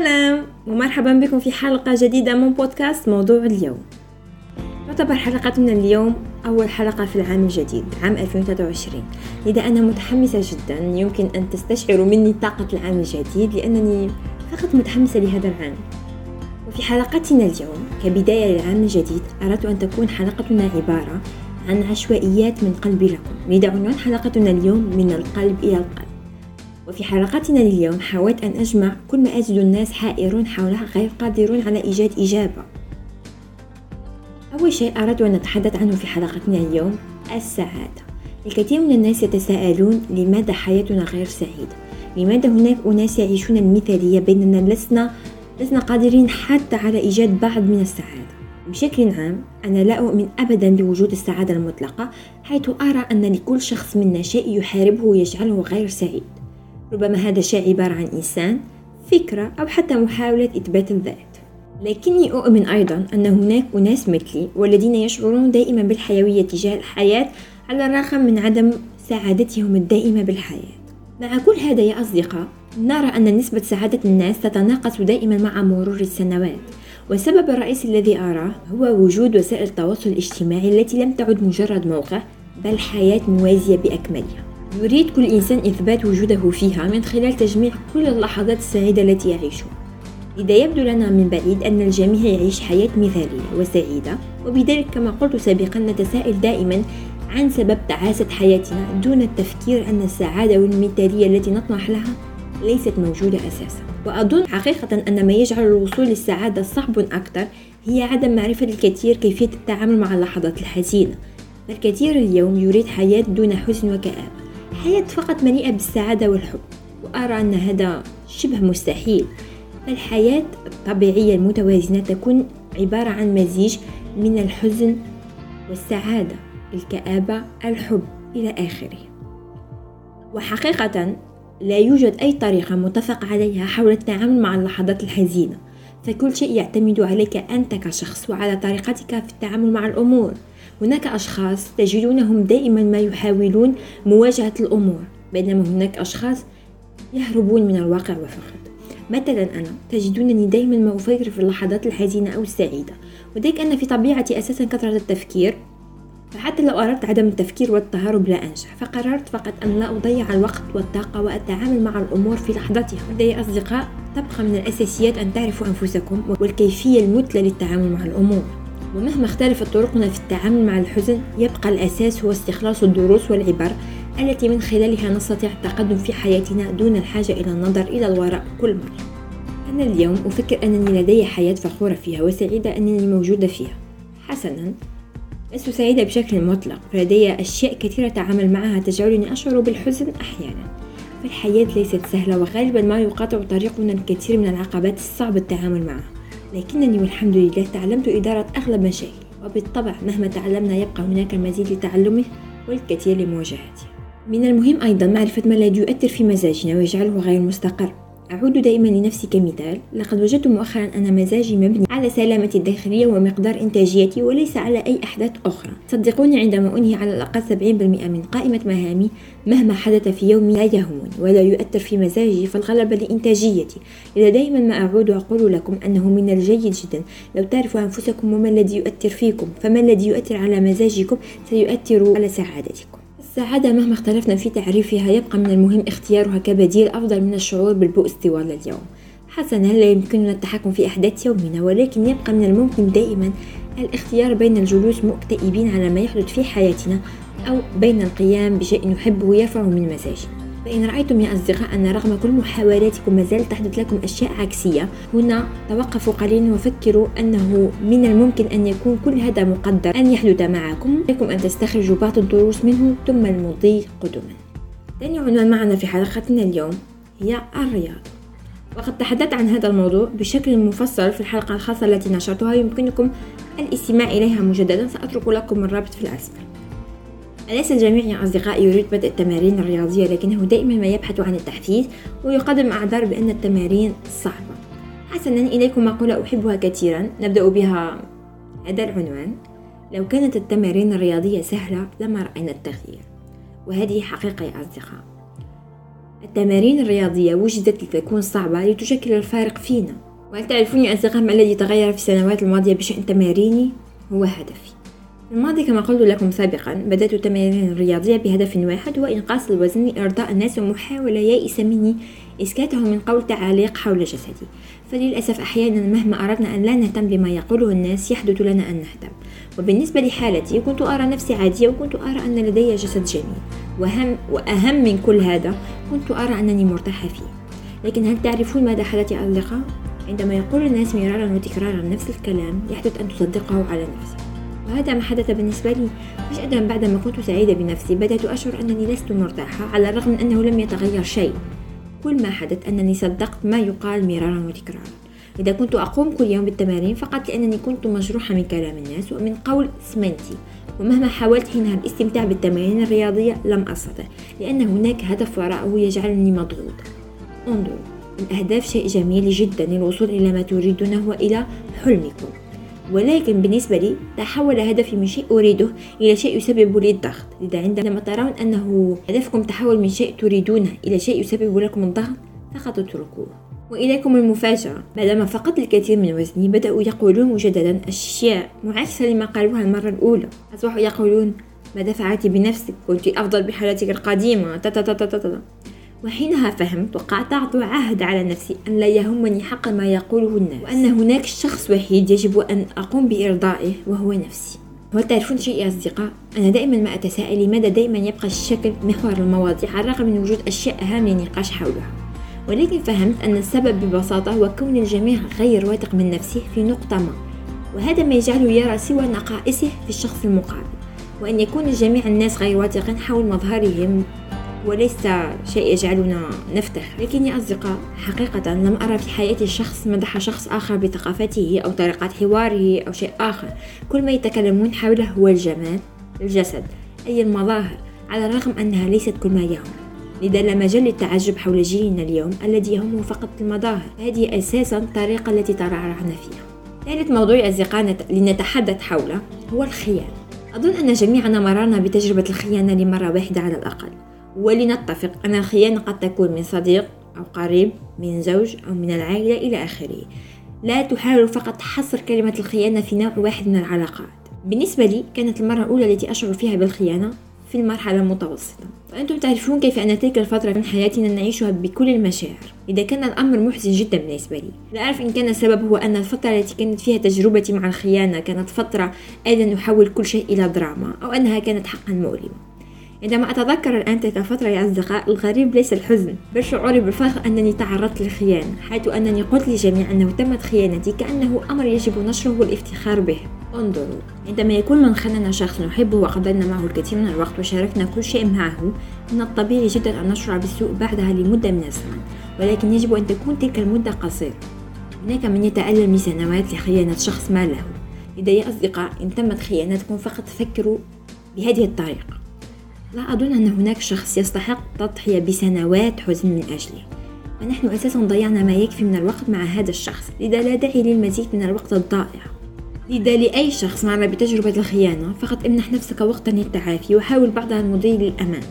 سلام ومرحبا بكم في حلقة جديدة من بودكاست موضوع اليوم. تعتبر حلقتنا اليوم أول حلقة في العام الجديد عام 2023، لذا أنا متحمسة جدا. يمكن أن تستشعروا مني طاقة العام الجديد لأنني فقط متحمسة لهذا العام. وفي حلقتنا اليوم كبداية للعام الجديد أردت أن تكون حلقتنا عبارة عن عشوائيات من قلبي لكم، لذا عنوان حلقتنا اليوم من القلب إلى القلب. وفي حلقتنا اليوم حاولت أن أجمع كل ما أجد الناس حائرون حولها غير قادرون على إيجاد إجابة. أول شيء أردت أن نتحدث عنه في حلقتنا اليوم السعادة. الكثير من الناس يتساءلون لماذا حياتنا غير سعيدة؟ لماذا هناك أناس يعيشون المثالية بيننا لسنا قادرين حتى على إيجاد بعض من السعادة؟ بشكل عام أنا لا أؤمن أبدا بوجود السعادة المطلقة، حيث أرى أن لكل شخص منا شيء يحاربه ويجعله غير سعيد. ربما هذا الشيء عبارة عن إنسان، فكرة، أو حتى محاولة إثبات الذات. لكني أؤمن أيضا أن هناك أناس مثلي والذين يشعرون دائما بالحيوية تجاه الحياة على الرغم من عدم سعادتهم الدائمة بالحياة. مع كل هذا يا أصدقاء، نرى أن نسبة سعادة الناس تتناقص دائما مع مرور السنوات، والسبب الرئيسي الذي أراه هو وجود وسائل التواصل الاجتماعي التي لم تعد مجرد موقع بل حياة موازية بأكملها، يريد كل إنسان إثبات وجوده فيها من خلال تجميع كل اللحظات السعيدة التي يعيشها. إذا يبدو لنا من بعيد أن الجميع يعيش حياة مثالية وسعيدة، وبذلك كما قلت سابقا نتساءل دائما عن سبب تعاسة حياتنا دون التفكير أن السعادة والمثالية التي نطمح لها ليست موجودة أساسا. وأظن حقيقة أن ما يجعل الوصول للسعادة صعب أكثر هي عدم معرفة الكثير كيفية التعامل مع اللحظات الحزينة. الكثير اليوم يريد حياة دون حزن وكآبة، حياة فقط مليئة بالسعادة والحب، وأرى أن هذا شبه مستحيل. فالحياة الطبيعية المتوازنة تكون عبارة عن مزيج من الحزن والسعادة، الكآبة، الحب إلى آخره. وحقيقة لا يوجد أي طريقة متفق عليها حول التعامل مع اللحظات الحزينة، فكل شيء يعتمد عليك أنت كشخص وعلى طريقتك في التعامل مع الأمور. هناك أشخاص تجدونهم دائما ما يحاولون مواجهة الأمور، بينما هناك أشخاص يهربون من الواقع فقط. مثلا أنا تجدونني دائما ما أفكر في اللحظات الحزينة أو السعيدة، وذلك أن في طبيعتي أساسا كثرة التفكير، فحتى لو أردت عدم التفكير والتهرب لا أنجح. فقررت فقط أن لا أضيع الوقت والطاقة وأتعامل مع الأمور في لحظتها. لدي أصدقاء، تبقى من الأساسيات أن تعرفوا أنفسكم والكيفية المثلى للتعامل مع الأمور. ومهما اختلفت طرقنا في التعامل مع الحزن، يبقى الأساس هو استخلاص الدروس والعبر التي من خلالها نستطيع التقدم في حياتنا دون الحاجة إلى النظر إلى الوراء كل مرة. أنا اليوم أفكر أنني لدي حياة فخورة فيها وسعيدة أنني موجودة فيها. حسنا، لست سعيدة بشكل مطلق، لدي أشياء كثيرة أتعامل معها تجعلني أشعر بالحزن أحيانا. فالحياة ليست سهلة، وغالبا ما يقاطع طريقنا الكثير من العقبات الصعبة التعامل معها، لكنني والحمد لله تعلمت إدارة أغلب مشاكل. وبالطبع مهما تعلمنا يبقى هناك المزيد لتعلمه والكثير لمواجهته. من المهم أيضا معرفة ما الذي يؤثر في مزاجنا ويجعله غير مستقر. أعود دائما لنفسي كمثال، لقد وجدت مؤخرا أن مزاجي مبني على سلامتي الداخلية ومقدار إنتاجيتي وليس على أي أحداث أخرى. صدقوني عندما أنهي على الأقل 70% من قائمة مهامي مهما حدث في يومي لا يهمني ولا يؤثر في مزاجي، فالغلب لإنتاجيتي. إذا دائما ما أعود وأقول لكم أنه من الجيد جدا لو تعرفوا أنفسكم وما الذي يؤثر فيكم، فما الذي يؤثر على مزاجكم سيؤثر على سعادتكم. السعادة مهما اختلفنا في تعريفها، يبقى من المهم اختيارها كبديل أفضل من الشعور بالبؤس طوال اليوم. حسنا، لا يمكننا التحكم في أحداث يومنا، ولكن يبقى من الممكن دائما الاختيار بين الجلوس مكتئبين على ما يحدث في حياتنا أو بين القيام بشيء نحبه ويرفع من مزاجنا. فإن رأيتم يا أصدقاء أن رغم كل محاولاتكم ما زالت تحدث لكم أشياء عكسية، هنا توقفوا قليلا وفكروا أنه من الممكن أن يكون كل هذا مقدر أن يحدث معكم، لكم أن تستخرجوا بعض الدروس منه ثم المضي قدما. ثاني عنوان معنا في حلقتنا اليوم هي الرياضة، وقد تحدثت عن هذا الموضوع بشكل مفصل في الحلقة الخاصة التي نشرتها، يمكنكم الاستماع إليها مجددا، سأترك لكم الرابط في الأسفل. أليس الجميع يا أصدقائي يريد بدء التمارين الرياضية، لكنه دائما ما يبحث عن التحفيز ويقدم أعذار بأن التمارين صعبة؟ حسنا، إليكم مقولة أحبها كثيرا نبدأ بها هذا العنوان: لو كانت التمارين الرياضية سهلة لما رأينا التغيير. وهذه حقيقة يا أصدقاء، التمارين الرياضية وجدت لتكون صعبة لتشكل الفارق فينا. وهل تعرفون يا أصدقاء ما الذي تغير في السنوات الماضية بشأن تماريني؟ هو هدفي. في الماضي كما قلت لكم سابقا بدأت التمارين الرياضية بهدف واحد، هو إنقاص الوزن لإرضاء الناس ومحاولة يائسة مني إسكاتهم من قول تعاليق حول جسدي. فللأسف أحيانا مهما أردنا أن لا نهتم بما يقوله الناس يحدث لنا أن نهتم. وبالنسبة لحالتي كنت أرى نفسي عادية، وكنت أرى أن لدي جسد جميل، وأهم من كل هذا كنت أرى أنني مرتاحة فيه. لكن هل تعرفون ماذا حدث يا أصدقاء؟ عندما يقول الناس مرارا وتكرارا نفس الكلام يحدث أن تصدقه على نفسك، وهذا ما حدث بالنسبة لي. فجأة بعدما كنت سعيدة بنفسي بدأت أشعر أنني لست مرتاحة، على الرغم من أنه لم يتغير شيء. كل ما حدث أنني صدقت ما يقال مرارا وتكرارا. إذا كنت أقوم كل يوم بالتمارين فقط لأنني كنت مجروحة من كلام الناس ومن قول سمنتي، ومهما حاولت حينها بالاستمتاع بالتمارين الرياضية لم أستطع، لأن هناك هدف وراءه يجعلني مضغوطة. انظروا، الأهداف شيء جميل جدا للوصول إلى ما تريدونه وإلى حلمكم، ولكن بالنسبة لي تحول هدفي من شيء أريده إلى شيء يسبب لي الضغط. إذا عندما ترون أنه هدفكم تحول من شيء تريدونه إلى شيء يسبب لكم الضغط فقط اتركوه. وإليكم المفاجأة، بعدما فقدت الكثير من وزني بدأوا يقولون مجددا أشياء معاكسة لما قالوها المرة الأولى. أصبحوا يقولون ما دفعتي بنفسك، كنت أفضل بحالتك القديمة تتتتتتت. وحينها فهمت وقطعت عهد على نفسي أن لا يهمني حق ما يقوله الناس، وأن هناك شخص وحيد يجب أن أقوم بإرضائه وهو نفسي. وتعرفون شيء يا أصدقاء، أنا دائما ما أتساءل لماذا دائما يبقى الشكل محور المواضيع على الرغم من وجود أشياء هامة للنقاش حولها. ولكن فهمت أن السبب ببساطة هو كون الجميع غير واثق من نفسه في نقطة ما، وهذا ما يجعله يرى سوى نقائصه في الشخص المقابل. وأن يكون جميع الناس غير واثقين حول مظهرهم وليس شيء يجعلنا نفتخر. لكن يا أصدقاء، حقيقة لم أرى في حياتي شخص مدح شخص آخر بثقافته أو طريقة حواره أو شيء آخر. كل ما يتكلمون حوله هو الجمال، الجسد، أي المظاهر، على الرغم أنها ليست كل ما يهم. لذا لا مجال للتعجب حول جيلنا اليوم الذي يهمه فقط المظاهر. هذه أساساً الطريقة التي ترعرعنا فيها. ثالث موضوع أصدقائنا لنتحدث حوله هو الخيانة. أظن أن جميعنا مررنا بتجربة الخيانة لمرة واحدة على الأقل، ولنتفق أن الخيانة قد تكون من صديق أو قريب، من زوج أو من العائلة إلى آخره. لا تحاول فقط حصر كلمة الخيانة في نوع واحد من العلاقات. بالنسبة لي كانت المرة الأولى التي أشعر فيها بالخيانة في المرحلة المتوسطة. وأنتم تعرفون كيف أن تلك الفترة من حياتنا نعيشها بكل المشاعر. إذا كان الأمر محزن جدا بالنسبة لي، لا أعرف إن كان السبب هو أن الفترة التي كانت فيها تجربتي مع الخيانة كانت فترة أيضا نحول كل شيء إلى دراما، أو أنها كانت حقا مؤلمة. عندما أتذكر الآن تلك الفترة يا أصدقاء، الغريب ليس الحزن بل شعوري بالفخر أنني تعرضت للخيانة، حيث أنني قلت للجميع أنه تمت خيانتي كأنه أمر يجب نشره والافتخار به. انظروا، عندما يكون من خاننا شخص نحبه وقضينا معه الكثير من الوقت وشاركنا كل شيء معه، من الطبيعي جدا أن نشعر بالسوء بعدها لمدة من الزمن، ولكن يجب أن تكون تلك المدة قصيرة. هناك من يتألم لسنوات لخيانة شخص ما له. لذا يا أصدقاء، إن تمت خيانتكم فقط فكروا بهذه الطريقة. لا أظن أن هناك شخص يستحق تضحية بسنوات حزن من أجله، ونحن أساساً ضيعنا ما يكفي من الوقت مع هذا الشخص. لذا لا داعي للمزيد من الوقت الضائع. لذا لأي شخص مر بتجربة الخيانة فقط امنح نفسك وقتاً للتعافي، وحاول بعدها المضي للأمام.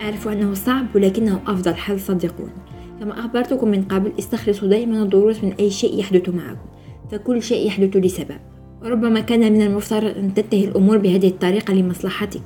أعرف أنه صعب ولكنه أفضل حل، صدقوني. كما أخبرتكم من قبل، استخلصوا دائماً الدروس من أي شيء يحدث معكم، فكل شيء يحدث لسبب، وربما كان من المفترض أن تنتهي الأمور بهذه الطريقة لمصلحتك.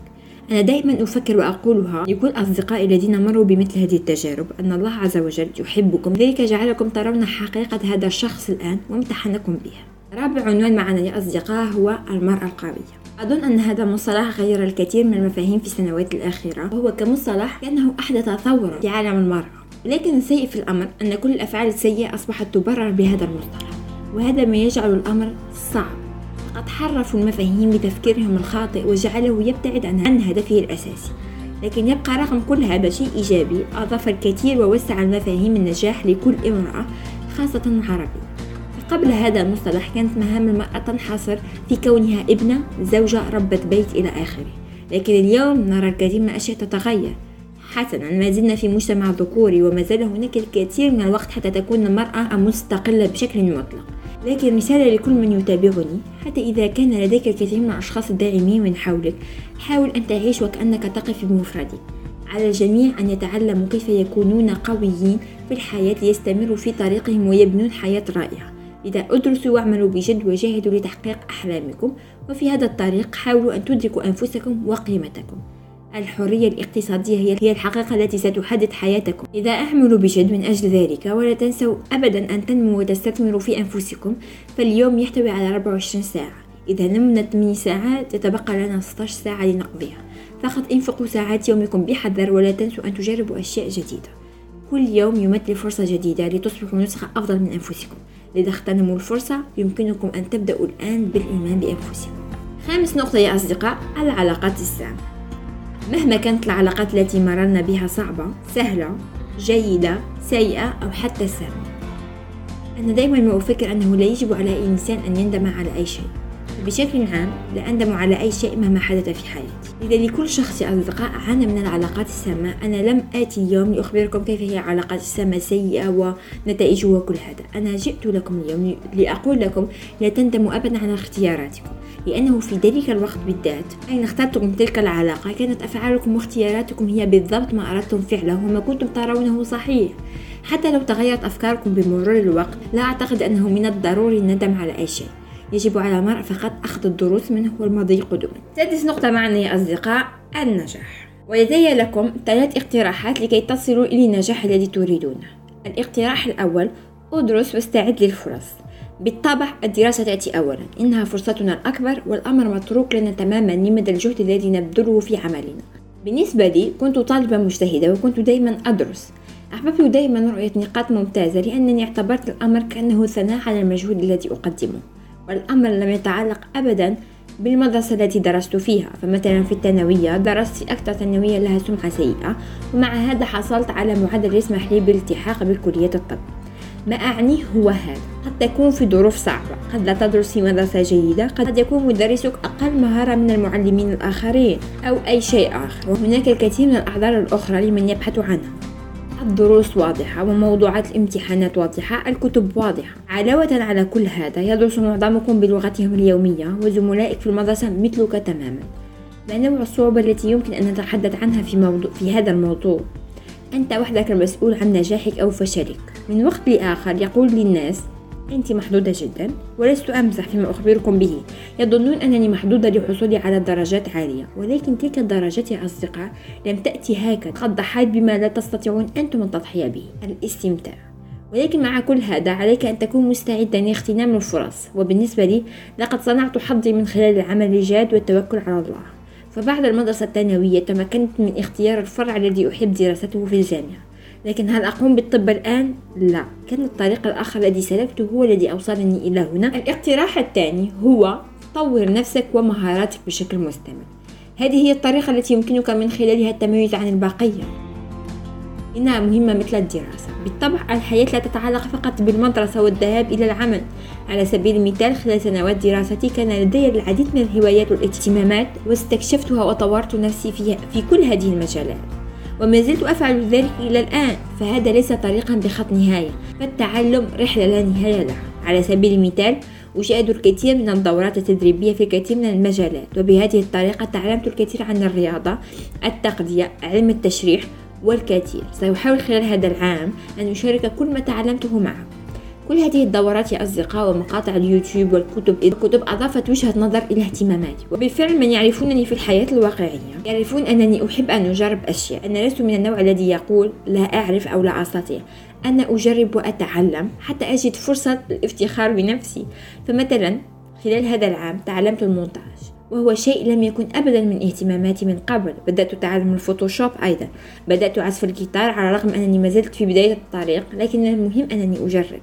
أنا دائما أفكر وأقولها لكل أصدقائي الذين مروا بمثل هذه التجارب، أن الله عز وجل يحبكم، لذلك جعلكم ترون حقيقة هذا الشخص الآن وامتحنكم بها. رابع عنوان معنا يا أصدقاء هو المرأة القوية. أظن أن هذا مصطلح غير الكثير من المفاهيم في السنوات الأخيرة، وهو كمصطلح كأنه أحدث ثورة في عالم المرأة. لكن السيء في الأمر أن كل الأفعال السيئة أصبحت تبرر بهذا المصطلح، وهذا ما يجعل الأمر صعب. قد حرفوا المفاهيم بتفكيرهم الخاطئ وجعله يبتعد عن هدفه الأساسي. لكن يبقى رغم كل هذا شيء إيجابي، أضاف الكثير ووسع المفاهيم النجاح لكل امرأة، خاصة العربية. فقبل هذا المصطلح كانت مهام المرأة تنحصر في كونها ابنة، زوجة، ربة بيت إلى آخره. لكن اليوم نرى الكثير من الأشياء تتغير. حسنا، ما زلنا في مجتمع ذكوري، وما زال هناك الكثير من الوقت حتى تكون المرأة مستقلة بشكل مطلق. لكن رسالة لكل من يتابعني، حتى إذا كان لديك الكثير من الأشخاص الداعمين من حولك، حاول أن تعيش وكأنك تقف بمفردك. على الجميع أن يتعلموا كيف يكونون قويين في الحياة ليستمروا في طريقهم ويبنون حياة رائعة. لذا ادرسوا واعملوا بجد وجاهدوا لتحقيق أحلامكم، وفي هذا الطريق حاولوا أن تدركوا أنفسكم وقيمتكم. الحرية الاقتصادية هي الحقيقة التي ستحدد حياتكم، إذا اعملوا بجد من أجل ذلك. ولا تنسوا أبدا أن تنموا وتستثمروا في أنفسكم، فاليوم يحتوي على 24 ساعة، إذا نمنا 8 ساعات تتبقى لنا 16 ساعة لنقضيها. فقط انفقوا ساعات يومكم بحذر، ولا تنسوا أن تجربوا أشياء جديدة. كل يوم يمثل فرصة جديدة لتصبحوا نسخة أفضل من أنفسكم، لذا اغتنموا الفرصة. يمكنكم أن تبدأوا الآن بالإيمان بأنفسكم. 5 نقطة يا أصدقاء، العلاقات السامة. مهما كانت العلاقات التي مررنا بها صعبة، سهلة، جيدة، سيئة أو حتى سامة، أنا دائما ما أفكر أنه لا يجب على أي إنسان أن يندم على أي شيء. بشكل عام لا أندم على أي شيء مهما حدث في حياتي. إذا لكل شخص يا أصدقاء عانى من العلاقات السامة، أنا لم آتي اليوم لأخبركم كيف هي العلاقات السامة السيئة ونتائجها وكل هذا. أنا جئت لكم اليوم لأقول لكم لا تندموا أبدا على اختياراتكم، لأنه في ذلك الوقت بالذات أين اخترتم تلك العلاقة كانت أفعالكم واختياراتكم هي بالضبط ما أردتم فعله وما كنتم ترونه صحيح. حتى لو تغيرت أفكاركم بمرور الوقت، لا أعتقد أنه من الضروري الندم على أي شيء. يجب على المرء فقط أخذ الدروس منه والمضي قدما. 6 نقطة معنا يا أصدقاء، النجاح. ولدي لكم 3 اقتراحات لكي تصلوا إلى النجاح الذي تريدونه. الاقتراح الأول، أدرس واستعد للفرص. بالطبع الدراسة تأتي أولا، إنها فرصتنا الأكبر والأمر متروك لنا تماما لمدى الجهد الذي نبذله في عملنا. بالنسبة لي كنت طالبة مجتهدة وكنت دائما أدرس. أحببت دائما رؤية نقاط ممتازة، لأنني اعتبرت الأمر كأنه ثناء على المجهود الذي أقدمه. والأمر لم يتعلق أبدا بالمدرسة التي درست فيها. فمثلا في الثانوية درست أكثر ثانوية لها سمعة سيئة، ومع هذا حصلت على معدل يسمح لي بالالتحاق بكلية الطب. ما أعنيه هو هذا، قد تكون في ظروف صعبة، قد لا تدرس في مدرسة جيدة، قد يكون مدرسك أقل مهارة من المعلمين الآخرين أو أي شيء آخر، وهناك الكثير من الأعذار الأخرى لمن يبحث عنها. الدروس واضحة وموضوعات الامتحانات واضحة، الكتب واضحة. علاوة على كل هذا يدرس معظمكم بلغتهم اليومية، وزملائك في المدرسة مثلك تماما. ما نوع الصعوبة التي يمكن أن نتحدث عنها في هذا الموضوع؟ أنت وحدك المسؤول عن نجاحك أو فشلك. من وقت لآخر يقول للناس أنت محدودة جدا، ولست أمزح فيما أخبركم به. يظنون أنني محدودة لحصولي على درجات عالية، ولكن تلك الدرجات يا أصدقاء لم تأتي هكذا، قد ضحيت بما لا تستطيعون أنتم التضحية به، الاستمتاع. ولكن مع كل هذا عليك أن تكون مستعدا لاغتنام الفرص. وبالنسبة لي لقد صنعت حظي من خلال العمل الجاد والتوكل على الله. فبعد المدرسة الثانوية تمكنت من اختيار الفرع الذي أحب دراسته في الجامعة، لكن هل أقوم بالطب الآن؟ لا، كان الطريق الآخر الذي سلكته هو الذي أوصلني إلى هنا. الاقتراح الثاني هو طور نفسك ومهاراتك بشكل مستمر. هذه هي الطريقة التي يمكنك من خلالها التميز عن البقية، إنها مهمة مثل الدراسة. بالطبع الحياة لا تتعلق فقط بالمدرسة والذهاب إلى العمل. على سبيل المثال خلال سنوات دراستي كان لدي العديد من الهوايات والاهتمامات، واستكشفتها وطورت نفسي فيها في كل هذه المجالات، وما زلت أفعل ذلك إلى الآن. فهذا ليس طريقا بخط نهاية، فالتعلم رحلة لا نهاية لها. على سبيل المثال أشاهد الكثير من الدورات التدريبية في الكثير من المجالات، وبهذه الطريقة تعلمت الكثير عن الرياضة، التغذية، علم التشريح والكثير. سأحاول خلال هذا العام أن أشارك كل ما تعلمته معكم. كل هذه الدورات يا أصدقاء ومقاطع اليوتيوب والكتب أضافت وجهة نظر إلى اهتماماتي. وبالفعل من يعرفونني في الحياة الواقعية يعرفون أنني أحب أن أجرب أشياء. أنا لست من النوع الذي يقول لا أعرف أو لا أستطيع، أنا أجرب وأتعلم حتى أجد فرصة الافتخار بنفسي. فمثلا خلال هذا العام تعلمت المونتاج، وهو شيء لم يكن أبدا من اهتماماتي من قبل. بدأت تعلم الفوتوشوب، أيضا بدأت أعزف الجيتار، على الرغم أنني ما زلت في بداية الطريق، لكن المهم أنني أجرب.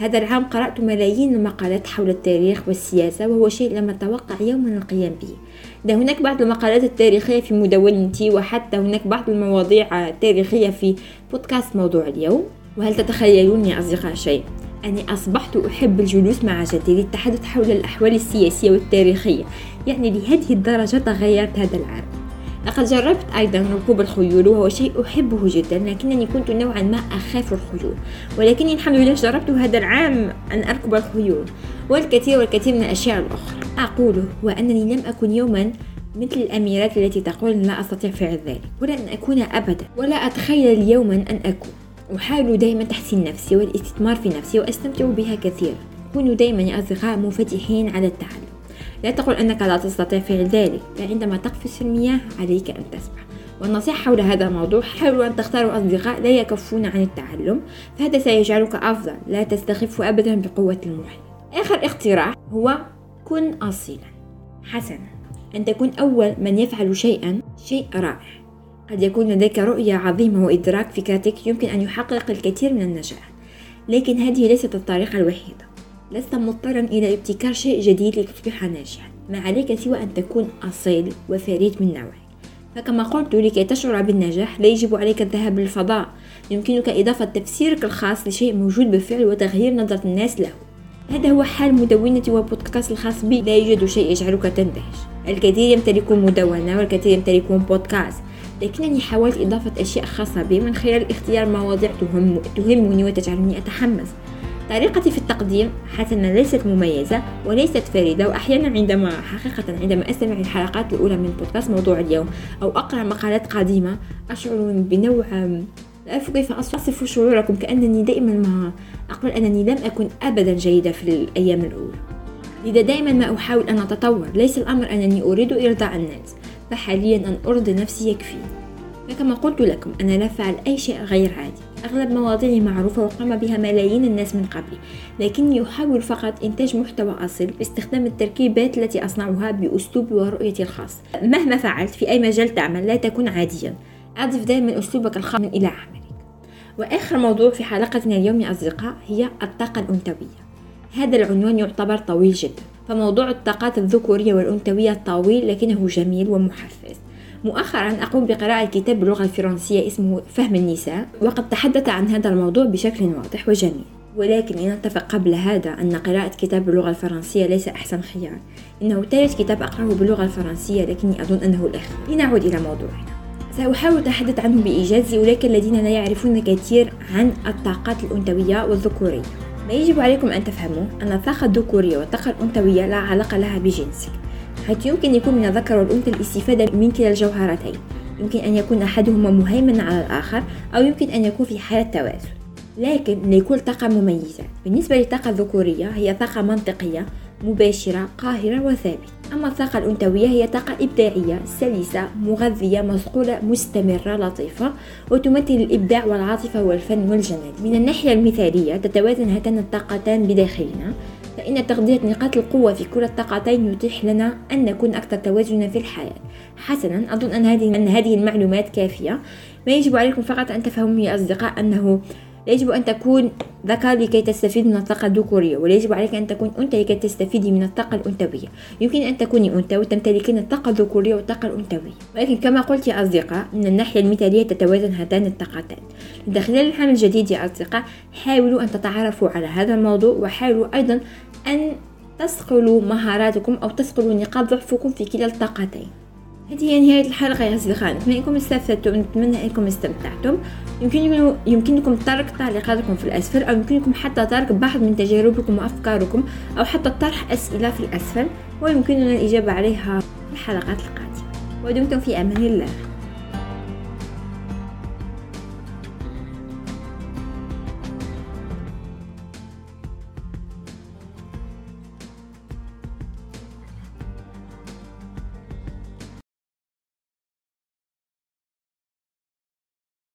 هذا العام قرأت ملايين المقالات حول التاريخ والسياسة، وهو شيء لم أتوقع يوما القيام به. هناك بعض المقالات التاريخية في مدونتي، وحتى هناك بعض المواضيع التاريخية في بودكاست موضوع اليوم. وهل تتخيلون يا أصدقاء شيء؟ أني أصبحت أحب الجلوس مع جدي للتحدث حول الأحوال السياسية والتاريخية، يعني لهذه الدرجة تغيرت هذا العام. لقد جربت أيضا ركوب الخيول، وهو شيء أحبه جدا، لكنني كنت نوعا ما أخاف الخيول، ولكنني الحمد لله جربت هذا العام أن أركب الخيول، والكثير من الأشياء الأخرى. أقوله وأنني لم أكن يوما مثل الأميرات التي تقول لا أستطيع فعل ذلك ولن أكون أبدا، ولا أتخيل اليوم أن أكون. أحاول دائما تحسين نفسي والاستثمار في نفسي وأستمتع بها كثيرا. كونوا دائما يا أصدقاء منفتحين على التعلم. لا تقل أنك لا تستطيع فعل ذلك، فعندما تقفز المياه عليك أن تسبح. والنصيحة حول هذا الموضوع، حاولوا أن تختاروا أصدقاء لا يكفون عن التعلم، فهذا سيجعلك أفضل. لا تستخف أبدا بقوة المحيط. آخر اقتراح هو كن أصيلا. حسنا، أن تكون أول من يفعل شيئا، شيء رائع. قد يكون لديك رؤية عظيمة وإدراك فكرتك يمكن أن يحقق الكثير من النجاح، لكن هذه ليست الطريقة الوحيدة. لست مضطرا إلى ابتكار شيء جديد لتصبح ناجحا. ما عليك سوى أن تكون أصيل وفريد من نوعك. فكما قلت، لكي تشعر بالنجاح لا يجب عليك الذهاب للفضاء. يمكنك إضافة تفسيرك الخاص لشيء موجود بالفعل وتغيير نظرة الناس له. هذا هو حال مدونتي وبودكاست الخاص بي. لا يوجد شيء يجعلك تندهش. الكثير يمتلكون مدونة والكثير يمتلكون بودكاست، لكنني حاولت إضافة أشياء خاصة بي من خلال اختيار مواضيع تهمني وتجعلني أتحمس. طريقتي في التقديم حسنا ليست مميزة وليست فريدة، وأحيانا حقيقة عندما أستمع الحلقات الأولى من بودكاست موضوع اليوم أو أقرأ مقالات قديمة أشعر بنوع لا أعرف كيف أصف شعوركم، كأنني دائما ما أقول أنني لم أكن أبدا جيدة في الأيام الأولى. لذا دائما ما أحاول أن أتطور. ليس الأمر أنني أريد إرضاء الناس، فحاليا أن أرضي نفسي يكفي. فكما قلت لكم، أنا لا أفعل أي شيء غير عادي. أغلب مواضيعي معروفة وقام بها ملايين الناس من قبلي، لكني أحاول فقط إنتاج محتوى أصل باستخدام التركيبات التي أصنعها بأسلوبي ورؤيتي الخاص. مهما فعلت في أي مجال تعمل، لا تكن عاديا. أضف دائما أسلوبك الخاص إلى عملك. وآخر موضوع في حلقتنا اليوم يا أصدقاء هي الطاقة الأنثوية. هذا العنوان يعتبر طويل جدا، فموضوع الطاقات الذكورية والأنثوية طويل لكنه جميل ومحفز. مؤخرا أقوم بقراءة كتاب باللغة الفرنسية اسمه فهم النساء، وقد تحدث عن هذا الموضوع بشكل واضح وجميل. ولكن لنتفق قبل هذا أن قراءة كتاب باللغة الفرنسية ليس أحسن خيار. إنه ثالث كتاب أقرأه باللغة الفرنسية، لكني أظن أنه الأخير. لنعود إلى موضوعنا. سأحاول التحدث عنه بإيجاز أولئك الذين لا يعرفون كثير عن الطاقات الأنثوية والذكورية. ما يجب عليكم أن تفهموا أن الطاقة الذكورية والطاقة الأنثوية لا علاقة لها بجنسك، حيث يمكن يكون من الذكر والأنثى الاستفادة من كلا الجوهرتين. يمكن أن يكون أحدهما مهيمن على الآخر، أو يمكن أن يكون في حالة توازن. لكن لكل طاقة مميزات. بالنسبة للطاقة الذكورية، هي طاقة منطقية مباشرة قاهرة وثابتة. أما الطاقة الأنثوية هي طاقة إبداعية سلسة مغذية مصقولة مستمرة لطيفة، وتمثل الإبداع والعاطفة والفن والجمال. من الناحية المثالية، تتوازن هاتان الطاقتان بداخلنا، فإن تغذية نقاط القوة في كل الطاقتين يتيح لنا أن نكون أكثر توازنا في الحياة. حسنا، أظن أن هذه المعلومات كافية. ما يجب عليكم فقط أن تفهموا يا أصدقاء أنه لا يجب أن تكون ذكر لكي تستفيد من الطاقة الذكورية، ولا يجب عليك أن تكون أنثى لكي تستفيدي من الطاقة الأنثوية. يمكن أن تكوني أنثى وتمتلكين الطاقة الذكورية والطاقة الأنثوية، ولكن كما قلت يا أصدقاء، من الناحية المثالية تتوازن هاتان الطاقتان. خلال العام الجديد يا أصدقاء، حاولوا أن تتعرفوا على هذا الموضوع، وحاولوا أيضا أن تسقلوا مهاراتكم أو تسقلوا نقاط ضعفكم في كلا الطاقتين. هذه هي نهاية الحلقة يا أصدقائي. نتمنى أنكم استفدتم، نتمنى أنكم استمتعتم. يمكنكم ترك تعليقاتكم في الأسفل، أو يمكنكم حتى ترك بعض من تجاربكم وأفكاركم، أو حتى طرح أسئلة في الأسفل ويمكننا الإجابة عليها في الحلقات القادمة. ودمتم في أمان الله.